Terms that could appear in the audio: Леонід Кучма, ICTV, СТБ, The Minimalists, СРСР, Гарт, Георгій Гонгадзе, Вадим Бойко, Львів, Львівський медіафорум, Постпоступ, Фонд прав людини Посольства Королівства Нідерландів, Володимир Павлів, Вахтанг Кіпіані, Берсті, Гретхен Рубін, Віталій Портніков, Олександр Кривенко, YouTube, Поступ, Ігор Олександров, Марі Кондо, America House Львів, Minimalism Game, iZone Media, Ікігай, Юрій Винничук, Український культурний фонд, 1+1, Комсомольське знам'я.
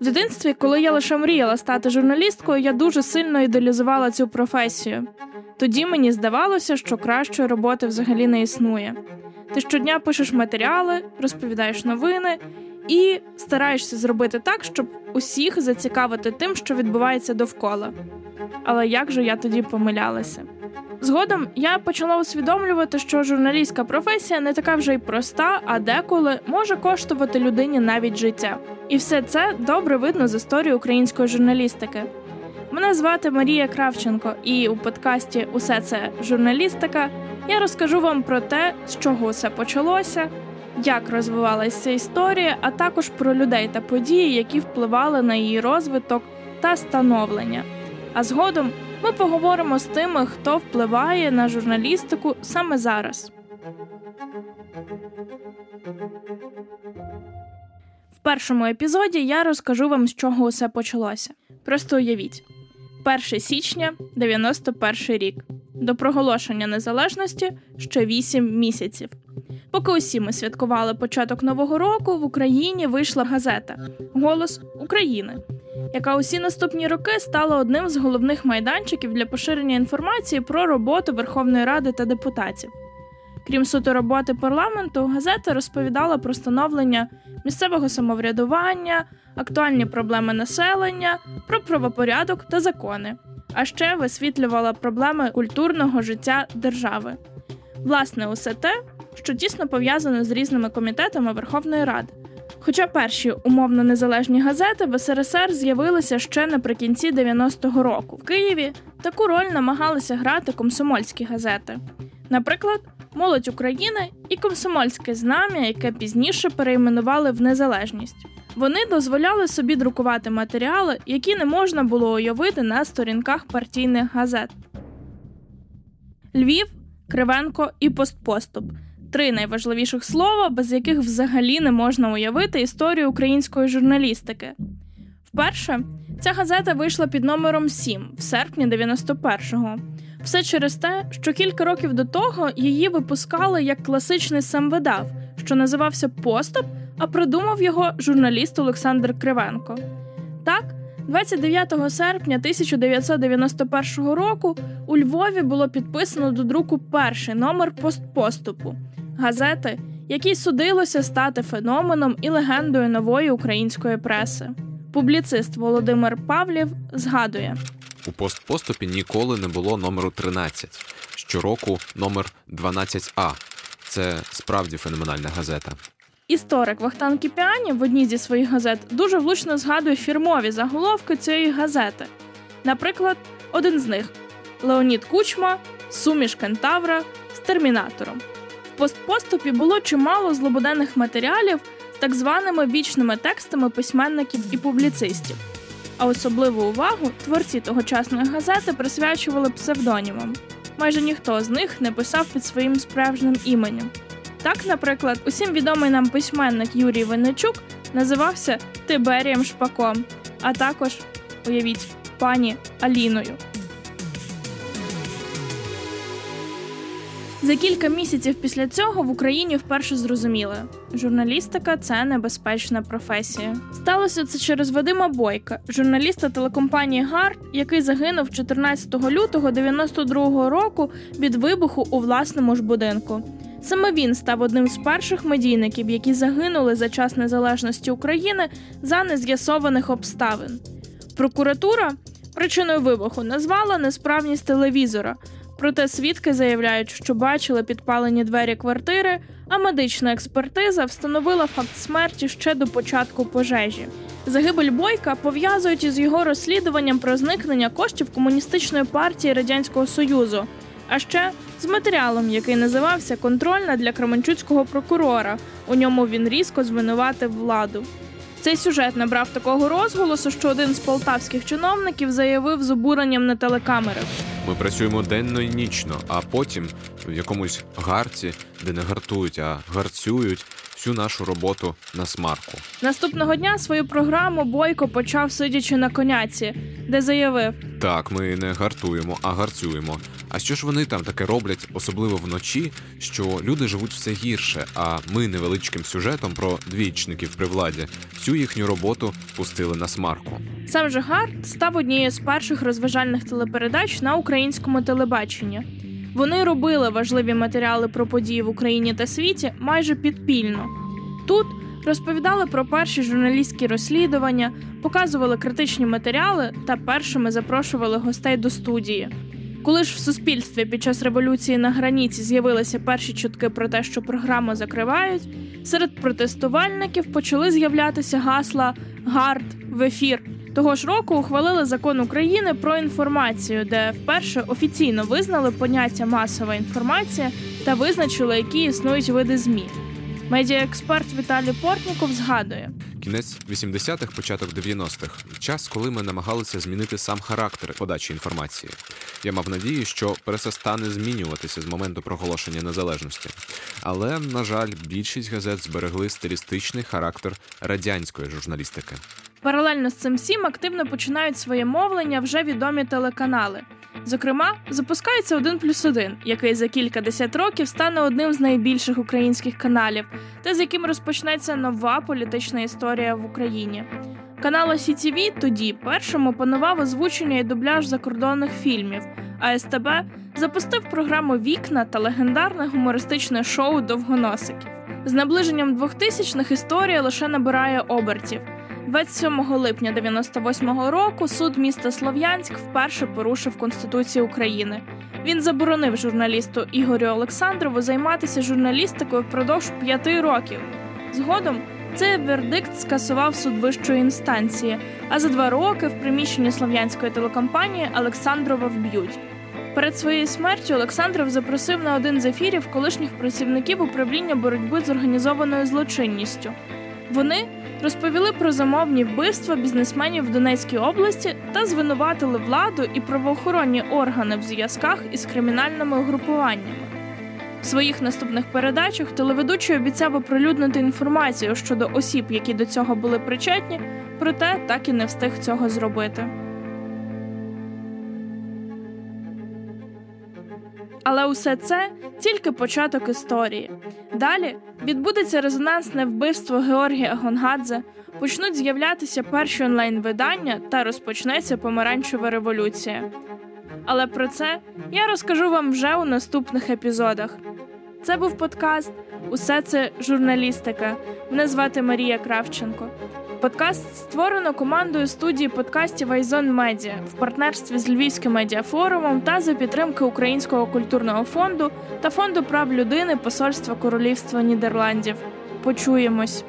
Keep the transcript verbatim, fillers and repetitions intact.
В дитинстві, коли я лише мріяла стати журналісткою, я дуже сильно ідеалізувала цю професію. Тоді мені здавалося, що кращої роботи взагалі не існує. Ти щодня пишеш матеріали, розповідаєш новини і стараєшся зробити так, щоб усіх зацікавити тим, що відбувається довкола. Але як же я тоді помилялася? Згодом я почала усвідомлювати, що журналістська професія не така вже й проста, а деколи може коштувати людині навіть життя. І все це добре видно з історії української журналістики. Мене звати Марія Кравченко, і у подкасті «Усе це журналістика» я розкажу вам про те, з чого все почалося, як розвивалася історія, а також про людей та події, які впливали на її розвиток та становлення. А згодом ми поговоримо з тими, хто впливає на журналістику саме зараз. В першому епізоді я розкажу вам, з чого усе почалося. Просто уявіть. перше січня, дев'яносто перший рік. До проголошення незалежності ще вісім місяців. Поки усі ми святкували початок Нового року, в Україні вийшла газета «Голос України», яка усі наступні роки стала одним з головних майданчиків для поширення інформації про роботу Верховної Ради та депутатів. Крім суто роботи парламенту, газета розповідала про становлення місцевого самоврядування, актуальні проблеми населення, про правопорядок та закони. А ще висвітлювала проблеми культурного життя держави. Власне, усе те, що тісно пов'язано з різними комітетами Верховної Ради. Хоча перші умовно незалежні газети в ес ер ес ер з'явилися ще наприкінці дев'яностого року. В Києві таку роль намагалися грати комсомольські газети. Наприклад, «Молодь України» і «Комсомольське знам'я», яке пізніше перейменували в «Незалежність». Вони дозволяли собі друкувати матеріали, які не можна було уявити на сторінках партійних газет. Львів, Кривенко і «Постпоступ» – три найважливіших слова, без яких взагалі не можна уявити історію української журналістики. Вперше ця газета вийшла під номером сім в серпні дев'яносто першого. Все через те, що кілька років до того її випускали як класичний самвидав, що називався «Поступ», а придумав його журналіст Олександр Кривенко. Так, двадцять дев'ятого серпня тисяча дев'ятсот дев'яносто першого року у Львові було підписано до друку перший номер «Постпоступу» – газети, якій судилося стати феноменом і легендою нової української преси. Публіцист Володимир Павлів згадує. У «Постпоступі» ніколи не було номеру тринадцять, щороку номер дванадцять а. Це справді феноменальна газета. Історик Вахтанг Кіпіані в одній зі своїх газет дуже влучно згадує фірмові заголовки цієї газети. Наприклад, один з них – «Леонід Кучма, суміш кентавра з термінатором». В «Постпоступі» було чимало злободенних матеріалів з так званими вічними текстами письменників і публіцистів. А особливу увагу творці тогочасної газети присвячували псевдонімам. Майже ніхто з них не писав під своїм справжнім іменем. Так, наприклад, усім відомий нам письменник Юрій Винничук називався Тиберієм Шпаком, а також, уявіть, пані Аліною. За кілька місяців після цього в Україні вперше зрозуміли – журналістика – це небезпечна професія. Сталося це через Вадима Бойка, журналіста телекомпанії «Гарт», який загинув чотирнадцятого лютого дев'яносто другого року від вибуху у власному ж будинку. Саме він став одним з перших медійників, які загинули за час незалежності України за нез'ясованих обставин. Прокуратура причиною вибуху назвала несправність телевізора, проте свідки заявляють, що бачили підпалені двері квартири, а медична експертиза встановила факт смерті ще до початку пожежі. Загибель Бойка пов'язують із його розслідуванням про зникнення коштів Комуністичної партії Радянського Союзу, а ще з матеріалом, який називався «Контрольна для кременчуцького прокурора». У ньому він різко звинуватив владу. Цей сюжет набрав такого розголосу, що один з полтавських чиновників заявив з обуренням на телекамерах. Ми працюємо денно і нічно, а потім в якомусь гарці, де не гартують, а гарцюють, всю нашу роботу на смарку. Наступного дня свою програму Бойко почав, сидячи на коняці, де заявив: «Так, ми не гартуємо, а гарцюємо. А що ж вони там таке роблять, особливо вночі, що люди живуть все гірше, а ми невеличким сюжетом про двічників при владі всю їхню роботу пустили на смарку». Сам же Гарт став однією з перших розважальних телепередач на українському телебаченні. Вони робили важливі матеріали про події в Україні та світі майже підпільно. Тут розповідали про перші журналістські розслідування, показували критичні матеріали та першими запрошували гостей до студії. Коли ж в суспільстві під час революції на границі з'явилися перші чутки про те, що програму закривають, серед протестувальників почали з'являтися гасла «Гарт в ефір». Того ж року ухвалили закон України про інформацію, де вперше офіційно визнали поняття «масова інформація» та визначили, які існують види ЗМІ. Медіаексперт Віталій Портніков згадує: «Кінець вісімдесятих, початок дев'яностих – час, коли ми намагалися змінити сам характер подачі інформації. Я мав надію, що перестане змінюватися з моменту проголошення незалежності. Але, на жаль, більшість газет зберегли стилістичний характер радянської журналістики». Паралельно з цим всім активно починають своє мовлення вже відомі телеканали. Зокрема, запускається один плюс один, який за кілька десят років стане одним з найбільших українських каналів, та з яким розпочнеться нова політична історія в Україні. Канал ай сі ті ві тоді першим опанував озвучення і дубляж закордонних фільмів, а ес те бе запустив програму «Вікна» та легендарне гумористичне шоу «Довгоносиків». З наближенням двохтисячних історія лише набирає обертів. двадцять сьомого липня дев'яносто восьмого року суд міста Слов'янськ вперше порушив Конституцію України. Він заборонив журналісту Ігорю Олександрову займатися журналістикою впродовж п'яти років. Згодом цей вердикт скасував суд вищої інстанції, а за два роки в приміщенні Слов'янської телекомпанії Олександрова вб'ють. Перед своєю смертю Олександров запросив на один з ефірів колишніх працівників управління боротьби з організованою злочинністю. Вони розповіли про замовні вбивства бізнесменів в Донецькій області та звинуватили владу і правоохоронні органи в зв'язках із кримінальними угрупуваннями. В своїх наступних передачах телеведучий обіцяв оприлюднити інформацію щодо осіб, які до цього були причетні, проте так і не встиг цього зробити. Але усе це тільки початок історії. Далі відбудеться резонансне вбивство Георгія Гонгадзе, почнуть з'являтися перші онлайн-видання та розпочнеться помаранчева революція. Але про це я розкажу вам вже у наступних епізодах. Це був подкаст «Усе це журналістика». Мене звати Марія Кравченко. Подкаст створено командою студії подкастів iZone Media в партнерстві з Львівським медіафорумом та за підтримки Українського культурного фонду та Фонду прав людини Посольства Королівства Нідерландів. Почуємось!